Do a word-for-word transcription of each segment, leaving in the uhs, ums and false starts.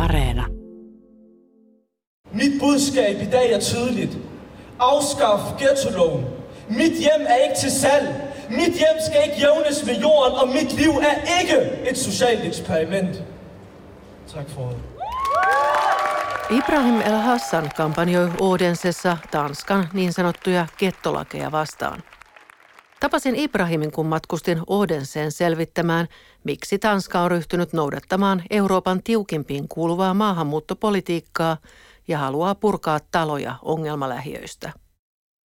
Areena. Mit budskab i dag er tydeligt. Afskaf ghettoloven. Mit hjem er ikke til salg. Mit hjem skal ikke jævnes med jorden, og mit liv er ikke et socialt eksperiment. Tak for det. Ibrahim El Hassan kampanjoi Odensessa Tanskan niin sanottuja gettolakeja vastaan. Tapasin Ibrahimin, kun matkustin Odenseen selvittämään, miksi Tanska on ryhtynyt noudattamaan Euroopan tiukimpiin kuuluvaa maahanmuuttopolitiikkaa ja haluaa purkaa taloja ongelmalähiöistä.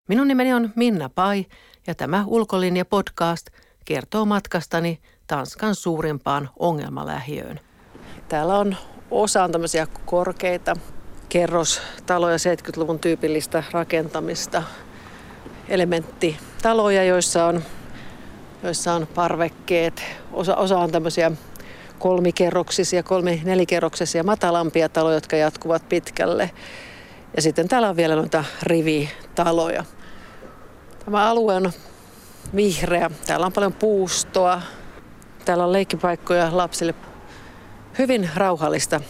Minun nimeni on Minna Pye ja tämä Ulkolinja podcast kertoo matkastani Tanskan suurimpaan ongelmalähiöön. Täällä on osaan tämmöisiä korkeita kerrostaloja, seitsemänkymmentäluvun tyypillistä rakentamista, elementtitaloja, joissa on, joissa on parvekkeet. Osa, osa on tämmöisiä kolmikerroksisia, kolmi-nelikerroksisia matalampia taloja, jotka jatkuvat pitkälle. Ja sitten täällä on vielä noita rivitaloja. Tämä alue on vihreä. Täällä on paljon puustoa. Täällä on leikkipaikkoja lapsille. Hyvin rauhallista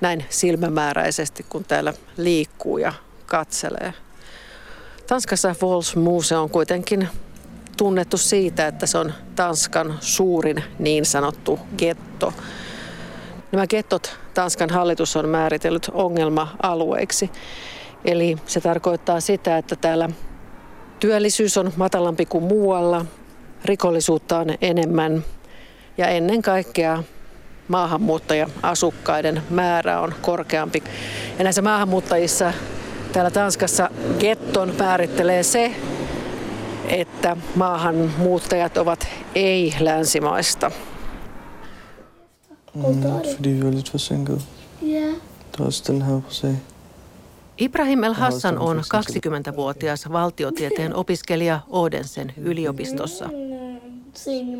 näin silmämääräisesti, kun täällä liikkuu ja katselee. Tanskassa Vollsmose on kuitenkin tunnettu siitä, että se on Tanskan suurin niin sanottu getto. Nämä gettot Tanskan hallitus on määritellyt ongelma-alueiksi. Eli se tarkoittaa sitä, että täällä työllisyys on matalampi kuin muualla, rikollisuutta on enemmän ja ennen kaikkea maahanmuuttaja-asukkaiden määrä on korkeampi. Ja näissä maahanmuuttajissa täällä Tanskassa getton määrittelee se, että maahanmuuttajat ovat ei-länsimaista. Ibrahim El Hassan on kaksikymmentävuotias valtiotieteen opiskelija Odensen yliopistossa.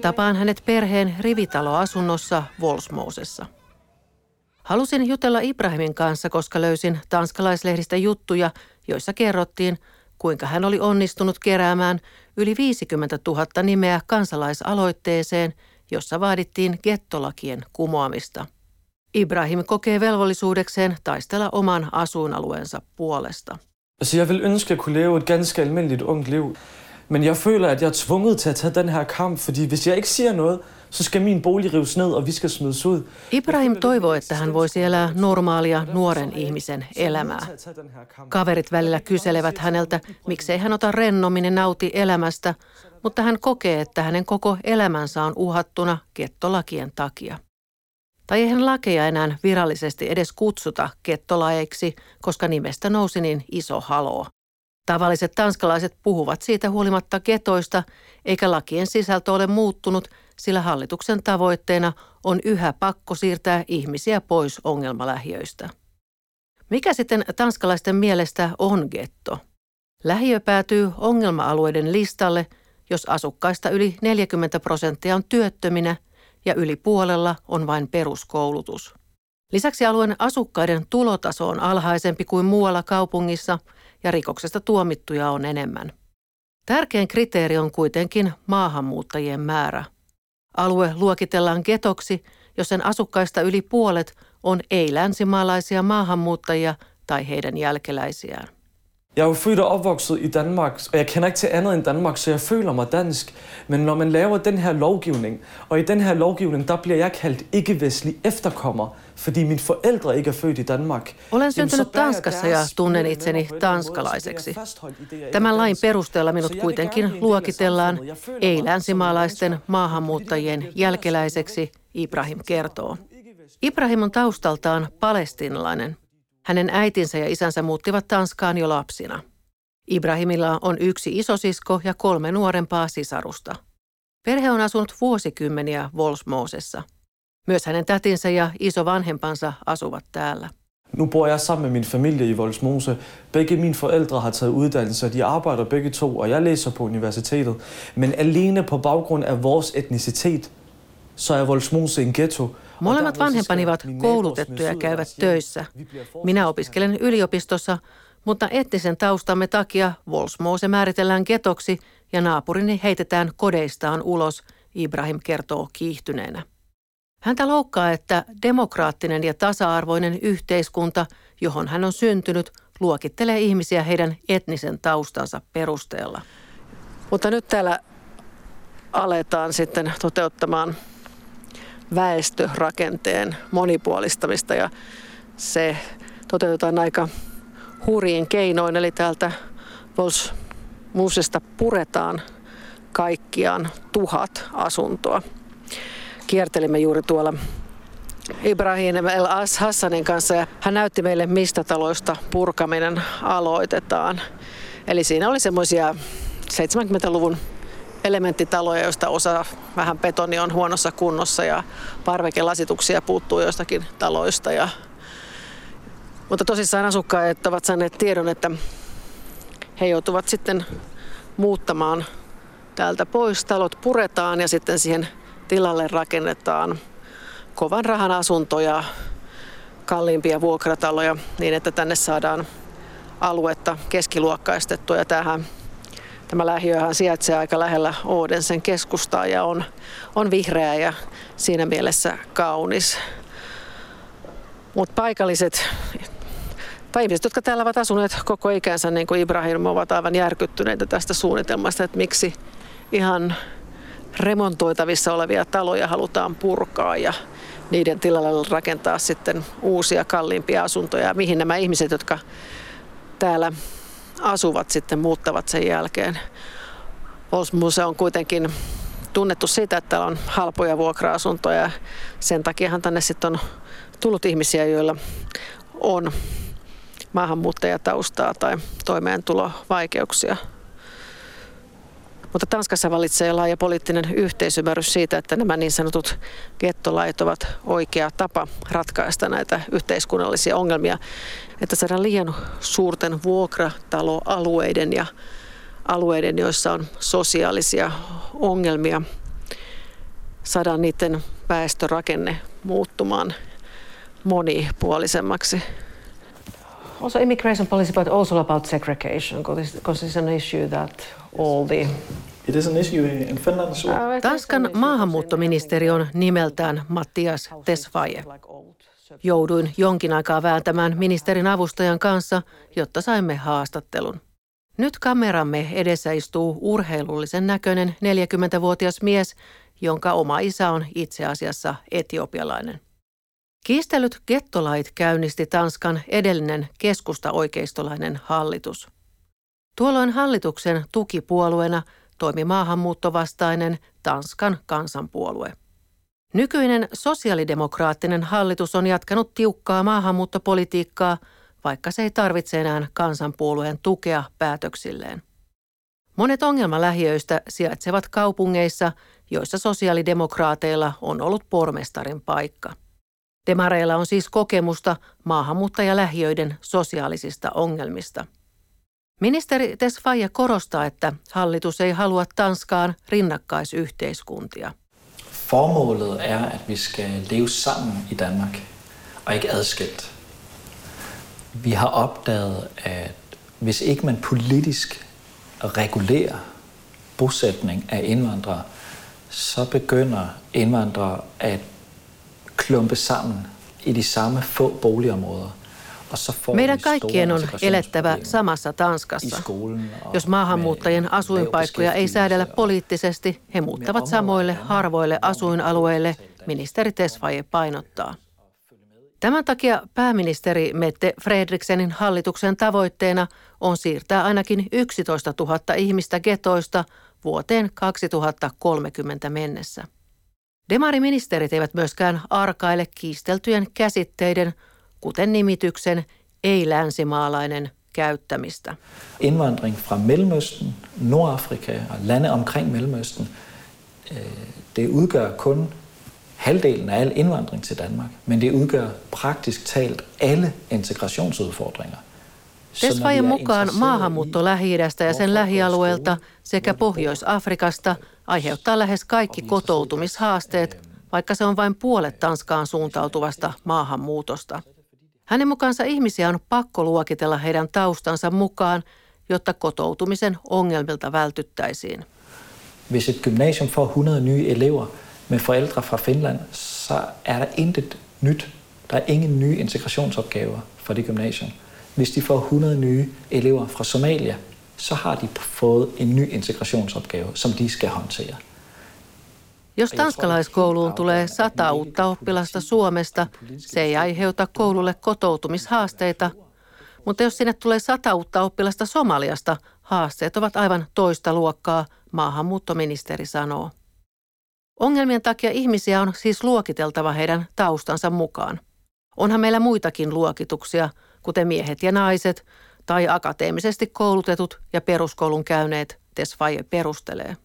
Tapaan hänet perheen rivitaloasunnossa Vollsmosessa. Halusin jutella Ibrahimin kanssa, koska löysin tanskalaislehdistä juttuja, joissa kerrottiin, kuinka hän oli onnistunut keräämään yli viisikymmentätuhatta nimeä kansalaisaloitteeseen, jossa vaadittiin gettolakien kumoamista. Ibrahim kokee velvollisuudekseen taistella oman asuinalueensa puolesta. Så jag vill önska kunna leva ett ganska almindeligt ungt liv. Men jag føler, at jeg er tvunget til at tage den her kamp, fordi hvis jeg ikke siger noget, så skal min bolig rives ned og vi skal smides ud. Ibrahim toivoo, että hän voisi elää normaalia nuoren ihmisen elämää. Kaverit välillä kyselevät häneltä, miksei hän ota rennommin ja nauti elämästä, mutta hän kokee, että hänen koko elämänsä on uhattuna gettolakien takia. Tai eihän lakeja enää virallisesti edes kutsuta gettolaeiksi, koska nimestä nousi niin iso haloo. Tavalliset tanskalaiset puhuvat siitä huolimatta getoista, eikä lakien sisältö ole muuttunut, sillä hallituksen tavoitteena on yhä pakko siirtää ihmisiä pois ongelmalähiöistä. Mikä sitten tanskalaisten mielestä on getto? Lähiö päätyy ongelma-alueiden listalle, jos asukkaista yli neljäkymmentä prosenttia on työttöminä ja yli puolella on vain peruskoulutus. Lisäksi alueen asukkaiden tulotaso on alhaisempi kuin muualla kaupungissa ja rikoksesta tuomittuja on enemmän. Tärkein kriteeri on kuitenkin maahanmuuttajien määrä. Alue luokitellaan getoksi, jos sen asukkaista yli puolet on ei-länsimaalaisia maahanmuuttajia tai heidän jälkeläisiään. Jeg er jo født og opvokset i Danmark, og jeg kender ikke til andet end Danmark, så jeg føler mig dansk. Men når man laver den her lovgivning, og i den her lovgivning, der bliver jeg kaldt ikke-vestlig efterkommer, fordi mine forældre ikke er født i Danmark. Olen syntynyt Tanskassa ja tunnen itseni tanskalaiseksi. Tämän lain perusteella minut kuitenkin luokitellaan ei-länsimaalaisten maahanmuuttajien jälkeläiseksi, Ibrahim kertoo. Ibrahim on taustaltaan palestiinalainen. Hänen äitinsä ja isänsä muuttivat Tanskaan jo lapsina. Ibrahimilla on yksi isosisko ja kolme nuorempaa sisarusta. Perhe on asunut vuosikymmeniä Vollsmosessa. Myös hänen tätinsä ja isovanhempansa asuvat täällä. Nu bor jeg sammen med min familie i Vollsmose. Begge mine forældre har taget uddannelse, de arbejder begge to, og jeg læser på universitetet. Men alene på baggrund af vores etnicitet, så er Vollsmose en ghetto. Molemmat vanhempani ovat koulutettuja ja käyvät töissä. Minä opiskelen yliopistossa, mutta etnisen taustamme takia Vollsmose määritellään getoksi ja naapurini heitetään kodeistaan ulos, Ibrahim kertoo kiihtyneenä. Häntä loukkaa, että demokraattinen ja tasa-arvoinen yhteiskunta, johon hän on syntynyt, luokittelee ihmisiä heidän etnisen taustansa perusteella. Mutta nyt täällä aletaan sitten toteuttamaan väestörakenteen monipuolistamista ja se toteutetaan aika hurjin keinoin, eli täältä Vollsmosesta puretaan kaikkiaan tuhat asuntoa. Kiertelimme juuri tuolla Ibrahim El Hassanin kanssa ja hän näytti meille, mistä taloista purkaminen aloitetaan. Eli siinä oli semmoisia seitsemänkymmentäluvun elementtitaloja, joista osa vähän betoni on huonossa kunnossa ja parvekelasituksia puuttuu joistakin taloista. Ja... Mutta tosissaan asukkaat ovat saaneet tiedon, että he joutuvat sitten muuttamaan täältä pois. Talot puretaan ja sitten siihen tilalle rakennetaan kovan rahan asuntoja, kalliimpia vuokrataloja niin, että tänne saadaan aluetta keskiluokkaistettua. Ja tämähän, tämä lähiöhän sijaitsee aika lähellä Odensen keskustaa ja on, on vihreä ja siinä mielessä kaunis. Mutta paikalliset tai ihmiset, jotka täällä ovat asuneet koko ikänsä, niin kuin Ibrahim, ovat aivan järkyttyneitä tästä suunnitelmasta, että miksi ihan remontoitavissa olevia taloja halutaan purkaa ja niiden tilalle rakentaa sitten uusia kalliimpia asuntoja. Mihin nämä ihmiset, jotka täällä asuvat, sitten muuttavat sen jälkeen. Vollsmose on kuitenkin tunnettu siitä, että täällä on halpoja vuokra-asuntoja. Sen takiahan tänne sitten on tullut ihmisiä, joilla on maahanmuuttajataustaa tai toimeentulovaikeuksia. Mutta Tanskassa valitsee laaja poliittinen yhteisymmärrys siitä, että nämä niin sanotut gettolait ovat oikea tapa ratkaista näitä yhteiskunnallisia ongelmia. Että saadaan liian suurten vuokrataloalueiden ja alueiden, joissa on sosiaalisia ongelmia, saadaan niiden väestörakenne muuttumaan monipuolisemmaksi. Also, immigration policy, but also about segregation, because it's an issue that all the... It is an issue in Finland as well. Tanskan maahanmuuttoministeri on nimeltään Mattias Tesfaye. Jouduin jonkin aikaa vääntämään ministerin avustajan kanssa, jotta saimme haastattelun. Nyt kameramme edessä istuu urheilullisen näköinen neljäkymmentävuotias mies, jonka oma isä on itse asiassa etiopialainen. Kiistellyt gettolait käynnisti Tanskan edellinen keskustaoikeistolainen hallitus. Tuolloin hallituksen tukipuolueena toimi maahanmuuttovastainen Tanskan kansanpuolue. Nykyinen sosiaalidemokraattinen hallitus on jatkanut tiukkaa maahanmuuttopolitiikkaa, vaikka se ei tarvitse enää kansanpuolueen tukea päätöksilleen. Monet ongelmalähiöistä sijaitsevat kaupungeissa, joissa sosiaalidemokraateilla on ollut pormestarin paikka. Demareilla on siis kokemusta maahanmuuttajalähiöiden sosiaalisista ongelmista. Ministeri Tesfaye korostaa, että hallitus ei halua Tanskaan rinnakkaisyhteiskuntia. Formålet er, at vi skal leve sammen i Danmark, og ikke adskilt. Vi har opdaget, at hvis ikke man politisk regulerer bosætning af indvandrere, så begynder indvandrere at klumpe sammen i de samme få boligområder. Meidän kaikkien on elettävä samassa Tanskassa. Jos maahanmuuttajien asuinpaikkoja ei säädellä poliittisesti, he muuttavat samoille harvoille asuinalueille, ministeri Tesfaye painottaa. Tämän takia pääministeri Mette Frederiksenin hallituksen tavoitteena on siirtää ainakin yksitoistatuhatta ihmistä getoista vuoteen kaksituhattakolmekymmentä mennessä. Demariministerit eivät myöskään arkaile kiisteltyjen käsitteiden, kuten nimityksen ei-länsimaalainen, käyttämistä. Invandring fra Mellemøsten, Nordafrika ja lande omkring Mellemøsten, det udgør kun halvdelen af al invandring til Danmark, men det udgør praktisk talt alle integrationsudfordringer. Tesfayen mukaan maahanmuutto Lähi-idästä ja sen lähialueelta sekä Pohjois-Afrikasta aiheuttaa lähes kaikki kotoutumishaasteet, vaikka se on vain puolet Tanskaan suuntautuvasta maahanmuutosta. Hänen mukaansa ihmisiä on pakko luokitella heidän taustansa mukaan, jotta kotoutumisen ongelmilta vältyttäisiin. Hvis et gymnasium får sata nya elever, med forældre fra Finland, så er der intet nyt. Der er ingen nye integrationsopgaver for det gymnasium. Hvis de får hundrede nye elever fra Somalia, så har de fået en ny integrationsopgave, som de skal håndtere. Jos tanskalaiskouluun tulee sata uutta oppilasta Suomesta, se ei aiheuta koululle kotoutumishaasteita. Mutta jos sinne tulee sata uutta oppilasta Somaliasta, haasteet ovat aivan toista luokkaa, maahanmuuttoministeri sanoo. Ongelmien takia ihmisiä on siis luokiteltava heidän taustansa mukaan. Onhan meillä muitakin luokituksia, kuten miehet ja naiset tai akateemisesti koulutetut ja peruskoulun käyneet, Tesfaye perustelee.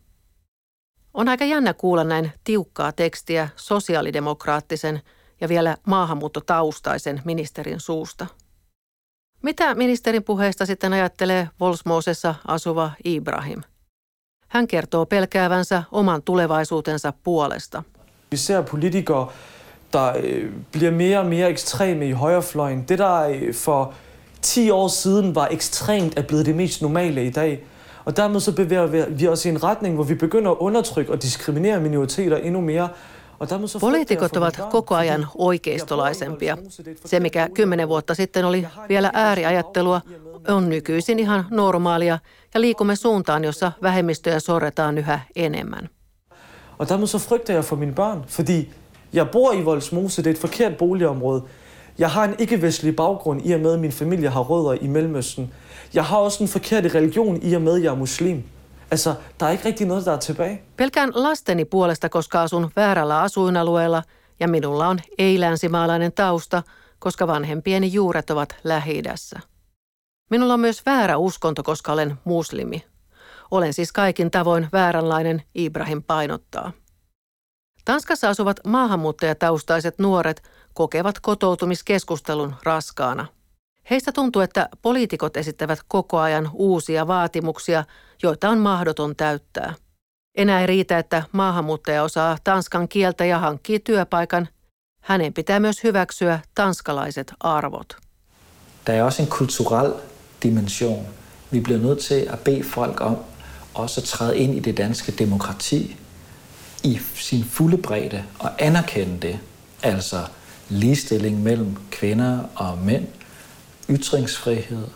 On aika jännä kuulla näin tiukkaa tekstiä sosiaalidemokraattisen ja vielä maahanmuuttotaustaisen ministerin suusta. Mitä ministerin puheesta sitten ajattelee Vollsmosessa asuva Ibrahim? Hän kertoo pelkäävänsä oman tulevaisuutensa puolesta. Vi ser politikere, der bliver mere og mere ekstreme i højrefløjen. Det der for ti år siden var ekstremt, er blevet det mest normale i dag. Og dermed så bevæger vi os i en retning, hvor vi begynder at undertrykke og diskriminere minoriteter endnu mere. Poliitikot ovat koko ajan oikeistolaisempia. Se, mikä kymmenen vuotta sitten oli vielä ääriajattelua, on nykyisin ihan normaalia ja liikumme suuntaan, jossa vähemmistöjä sorretaan yhä enemmän. Og dermed så frygter jeg for mine børn, fordi jeg bor i Vollsmose, det er et forkert boligområde. Jeg har en ikke-vestlig baggrund i og med, at min familie har rødder i Mellemøsten. Jeg har også en forkert religion i og med, at jeg er muslim. Altså, der er ikke rigtig noget, der er tilbage. Pelkään lasteni puolesta, koska asun väärällä asuinalueella ja minulla on ei-länsimaalainen tausta, koska vanhempieni juuret ovat Lähi-idässä. Minulla on myös väärä uskonto, koska olen muslimi. Olen siis kaikin tavoin vääränlainen, Ibrahim painottaa. Tanskassa asuvat maahanmuuttajataustaiset nuoret kokevat kotoutumiskeskustelun raskaana. Heistä tuntuu, että poliitikot esittävät koko ajan uusia vaatimuksia, joita on mahdoton täyttää. Enää ei riitä, että maahanmuuttaja osaa tanskan kieltä ja hankkii työpaikan. Hänen pitää myös hyväksyä tanskalaiset arvot. Der er også en kulturel dimension. Vi bliver nødt til at bede folk om også at træde ind i det danske demokrati i sin fulde bredde og anerkende det. Altså ligestilling mellem kvinder og mænd, ytringsfrihed,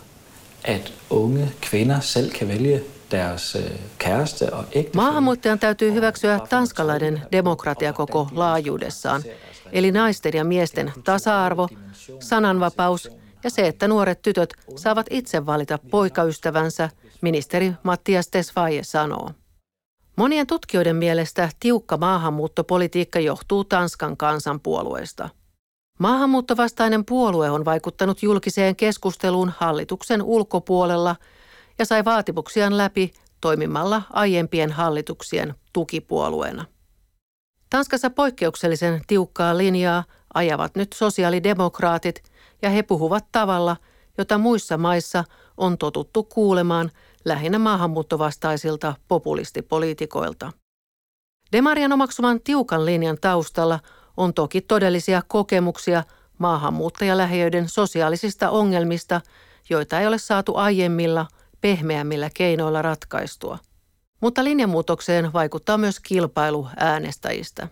at unge kvinder selv kan vælge deres kæreste og ægtefælle. Maahanmuuttajan täytyy hyväksyä tanskalainen demokratia koko laajuudessaan, eli naisten ja miesten tasa-arvo, sananvapaus ja se, että nuoret tytöt saavat itse valita poikaystävänsä, ministeri Mattias Tesfaye sanoo. Monien tutkijoiden mielestä tiukka maahanmuuttopolitiikka johtuu Tanskan kansanpuolueesta. Maahanmuuttovastainen puolue on vaikuttanut julkiseen keskusteluun hallituksen ulkopuolella ja sai vaatimuksiaan läpi toimimalla aiempien hallituksien tukipuolueena. Tanskassa poikkeuksellisen tiukkaa linjaa ajavat nyt sosiaalidemokraatit ja he puhuvat tavalla, jota muissa maissa on totuttu kuulemaan lähinnä maahanmuuttovastaisilta populistipoliitikoilta. Demarien omaksuman tiukan linjan taustalla on toki todellisia kokemuksia maahanmuuttajalähiöiden sosiaalisista ongelmista, joita ei ole saatu aiemmilla, pehmeämmillä keinoilla ratkaistua. Mutta linjanmuutokseen vaikuttaa myös kilpailu äänestäjistä.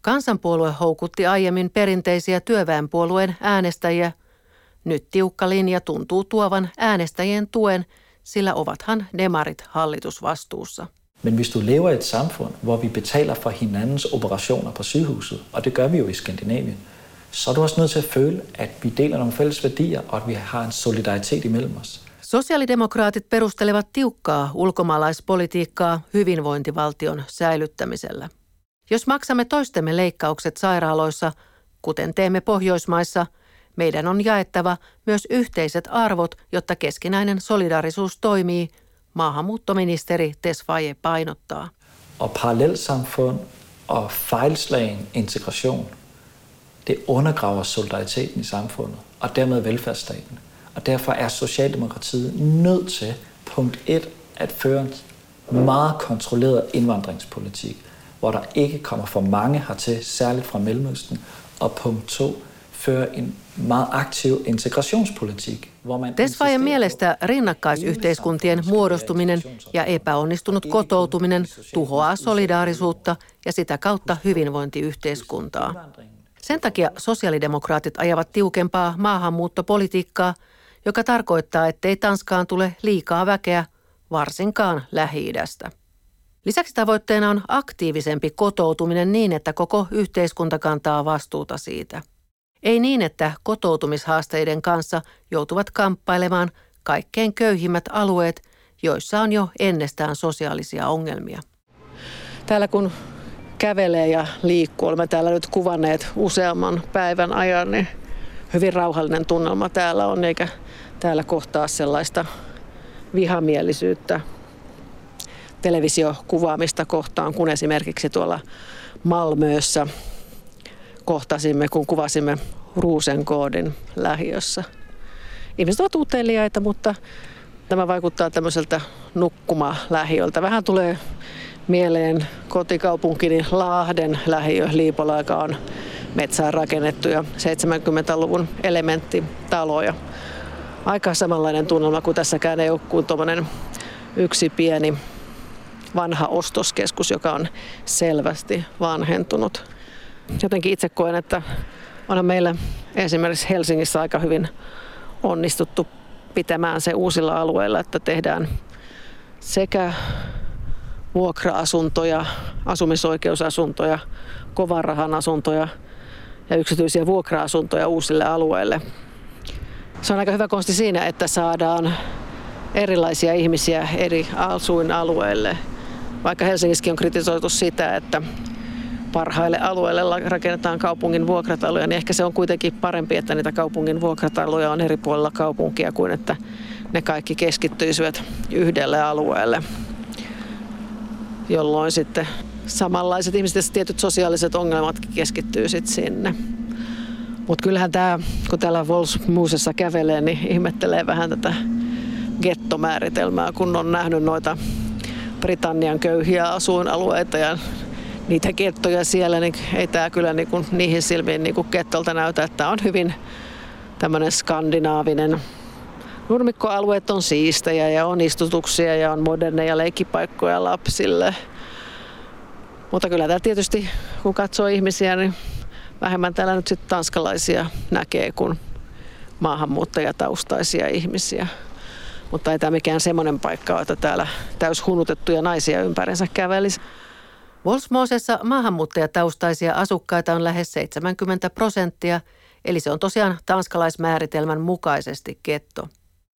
Kansanpuolue houkutti aiemmin perinteisiä työväenpuolueen äänestäjiä. Nyt tiukka linja tuntuu tuovan äänestäjien tuen, sillä ovathan demarit hallitusvastuussa. Men hvis du lever i et samfund, hvor vi betaler for hinandens operationer på sygehuset, og det gør vi jo i Skandinavien, så er du også nødt til at føle, at vi deler nogle fælles værdier, og at vi har en solidaritet imellem os. Sosiaalidemokraatit perustelevat tiukkaa ulkomaalaispolitiikkaa hyvinvointivaltion säilyttämisellä. Jos maksamme toistemme leikkaukset sairaaloissa, kuten teemme Pohjoismaissa, meidän on jaettava myös yhteiset arvot, jotta keskinäinen solidaarisuus toimii, maahanmuuttoministeri Tesfaye painottaa. Og parallelsamfund og fejlslagen integration, det undergraver solidariteten i samfundet og dermed velfærdsstaten. Og derfor er Socialdemokratiet nødt til, punkt et, at føre en meget kontrolleret indvandringspolitik, hvor der ikke kommer for mange hertil, særligt fra Mellemøsten, og punkt to, fører en meget aktiv integrationspolitik. Tesfayen mielestä rinnakkaisyhteiskuntien muodostuminen ja epäonnistunut kotoutuminen tuhoaa solidaarisuutta ja sitä kautta hyvinvointiyhteiskuntaa. Sen takia sosiaalidemokraatit ajavat tiukempaa maahanmuuttopolitiikkaa, joka tarkoittaa, ettei Tanskaan tule liikaa väkeä, varsinkaan Lähi-idästä. Lisäksi tavoitteena on aktiivisempi kotoutuminen niin, että koko yhteiskunta kantaa vastuuta siitä. Ei niin, että kotoutumishaasteiden kanssa joutuvat kamppailemaan kaikkein köyhimmät alueet, joissa on jo ennestään sosiaalisia ongelmia. Täällä kun kävelee ja liikkuu, olemme täällä nyt kuvanneet useamman päivän ajan, niin hyvin rauhallinen tunnelma täällä on, eikä täällä kohtaa sellaista vihamielisyyttä televisiokuvaamista kohtaan, kun esimerkiksi tuolla Malmössä kohtasimme, kun kuvasimme Roosenkoodin lähiössä. Ihmiset ovat uteliaita, mutta tämä vaikuttaa tämmöiseltä nukkumalähiöltä. Vähän tulee mieleen kotikaupunkini Lahden lähiö Liipola, joka on metsään rakennettu ja seitsemänkymmentäluvun elementtitaloja. Aika samanlainen tunnelma kuin tässäkään ei ole kuin tuommoinen yksi pieni vanha ostoskeskus, joka on selvästi vanhentunut. Jotenkin itse koen, että on meillä esimerkiksi Helsingissä aika hyvin onnistuttu pitämään se uusilla alueilla, että tehdään sekä vuokra-asuntoja, asumisoikeusasuntoja, kovanrahan asuntoja ja yksityisiä vuokra-asuntoja uusille alueille. Se on aika hyvä konsti siinä, että saadaan erilaisia ihmisiä eri asuinalueille. Vaikka Helsingissäkin on kritisoitu sitä, että parhaille alueille rakennetaan kaupungin vuokrataloja, niin ehkä se on kuitenkin parempi, että niitä kaupungin vuokrataloja on eri puolilla kaupunkia kuin että ne kaikki keskittyisivät yhdelle alueelle, jolloin sitten samanlaiset ihmiset ja tietyt sosiaaliset ongelmatkin keskittyy sitten sinne. Mutta kyllähän tämä, kun täällä Vollsmosessa kävelee, niin ihmettelee vähän tätä gettomääritelmää, kun on nähnyt noita Britannian köyhiä asuinalueita ja niitä gettoja siellä, niin ei tämä kyllä niinku, niihin silmiin niinku gettolta näytä, että tämä on hyvin tämmöinen skandinaavinen. Nurmikkoalueet on siistejä ja on istutuksia ja on moderneja leikkipaikkoja lapsille. Mutta kyllä tämä tietysti, kun katsoo ihmisiä, niin vähemmän täällä nyt sitten tanskalaisia näkee kuin maahanmuuttajataustaisia ihmisiä. Mutta ei tämä mikään semmoinen paikka ole, että täällä täyshunutettuja naisia ympärinsä kävelisi. Vollsmosessa maahanmuuttajataustaisia asukkaita on lähes seitsemänkymmentä prosenttia, eli se on tosiaan tanskalaismääritelmän mukaisesti getto.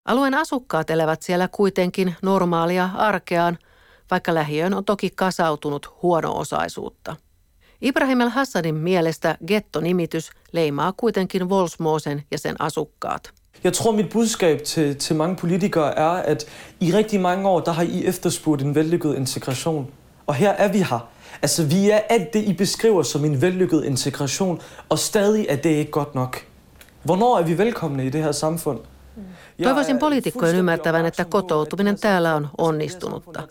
Alueen asukkaat elävät siellä kuitenkin normaalia arkeaan, vaikka lähiöön on toki kasautunut huono-osaisuutta. Ibrahim El Hassanin mielestä getto-nimitys leimaa kuitenkin Vollsmosen ja sen asukkaat. Jeg tror mit budskab til til mange politikere er at i rigtig mange år der har I efterspurgt en vellykket integration og her er vi her. Altså vi er alt det I beskriver som en vellykket integration og stadig er det ikke godt nok. Hvornår er vi velkomne i det her samfund? Toivoisin poliitikkojen ymmärtävän, että kotoutuminen täällä on onnistunutta.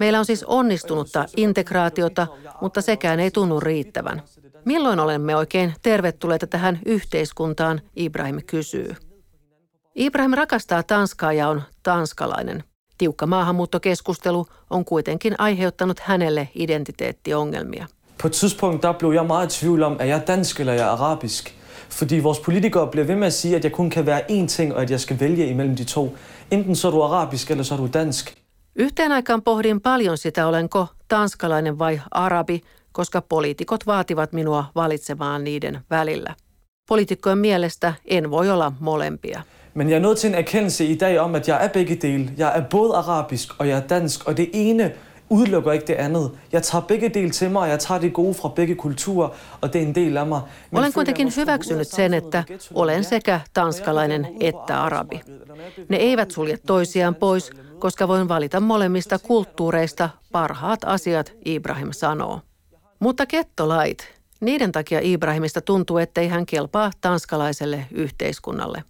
Meillä on siis onnistunutta integraatiota, mutta sekään ei tunnu riittävän. Milloin olemme oikein tervetulleita tähän yhteiskuntaan, Ibrahim kysyy. Ibrahim rakastaa Tanskaa ja on tanskalainen. Tiukka maahanmuuttokeskustelu on kuitenkin aiheuttanut hänelle identiteettiongelmia. På et tidspunkt der blev jeg meget i tvivl om, er jeg dansk eller jeg arabisk? Fordi vores politikere bliver ved med at sige, at jeg kun kan være én ting og at jeg skal vælge imellem de to. Enten så er du arabisk eller så er du dansk. Yhteen aikaan pohdin paljon sitä, olenko tanskalainen vai arabi, koska poliitikot vaativat minua valitsemaan niiden välillä. Poliitikkojen mielestä en voi olla molempia. Men jeg er nået til en erkendelse i dag om, at jeg er begge dele. Jeg er både arabisk og jeg er dansk, og det ene udelukker ikke det andet. Jeg tager begge dele til mig, og jeg tager det gode fra begge kulturer, og det er en del af mig. Men olen kuitenkin hyväksynyt sen, että olen sekä tanskalainen että arabi. Ne eivät sulje toisiaan pois, koska voin valita molemmista kulttuureista parhaat asiat, Ibrahim sanoo. Mutta gettolait, niiden takia Ibrahimista tuntuu, ettei hän kelpaa tanskalaiselle yhteiskunnalle.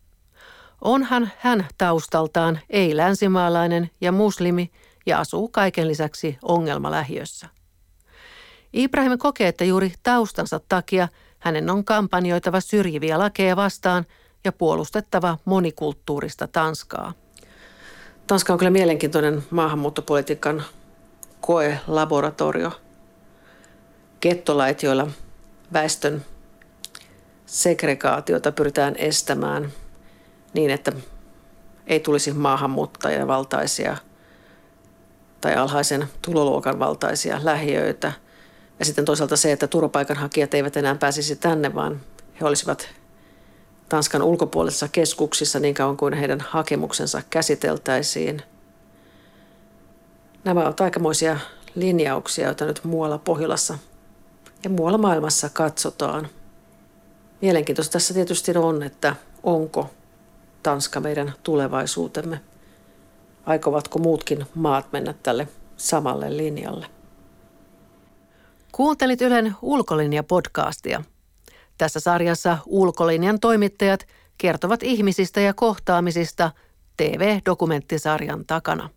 Onhan hän taustaltaan ei-länsimaalainen ja muslimi ja asuu kaiken lisäksi ongelmalähiössä. Ibrahim kokee, että juuri taustansa takia Hänen on kampanjoitava syrjiviä lakeja vastaan ja puolustettava monikulttuurista Tanskaa. Tanska on kyllä mielenkiintoinen maahanmuuttopolitiikan koelaboratorio. Gettolait, joilla väestön segregaatiota pyritään estämään niin, että ei tulisi maahanmuuttajavaltaisia tai alhaisen tuloluokan valtaisia lähiöitä. Ja sitten toisaalta se, että turvapaikanhakijat eivät enää pääsisi tänne, vaan he olisivat Tanskan ulkopuolisissa keskuksissa niin kauan kuin heidän hakemuksensa käsiteltäisiin. Nämä ovat aikamoisia linjauksia, joita nyt muualla Pohjolassa ja muualla maailmassa katsotaan. Mielenkiintoista tässä tietysti on, että onko Tanska meidän tulevaisuutemme. Aikovatko muutkin maat mennä tälle samalle linjalle? Kuuntelit Ylen Ulkolinja-podcastia. Tässä sarjassa Ulkolinjan toimittajat kertovat ihmisistä ja kohtaamisista T V-dokumenttisarjan takana.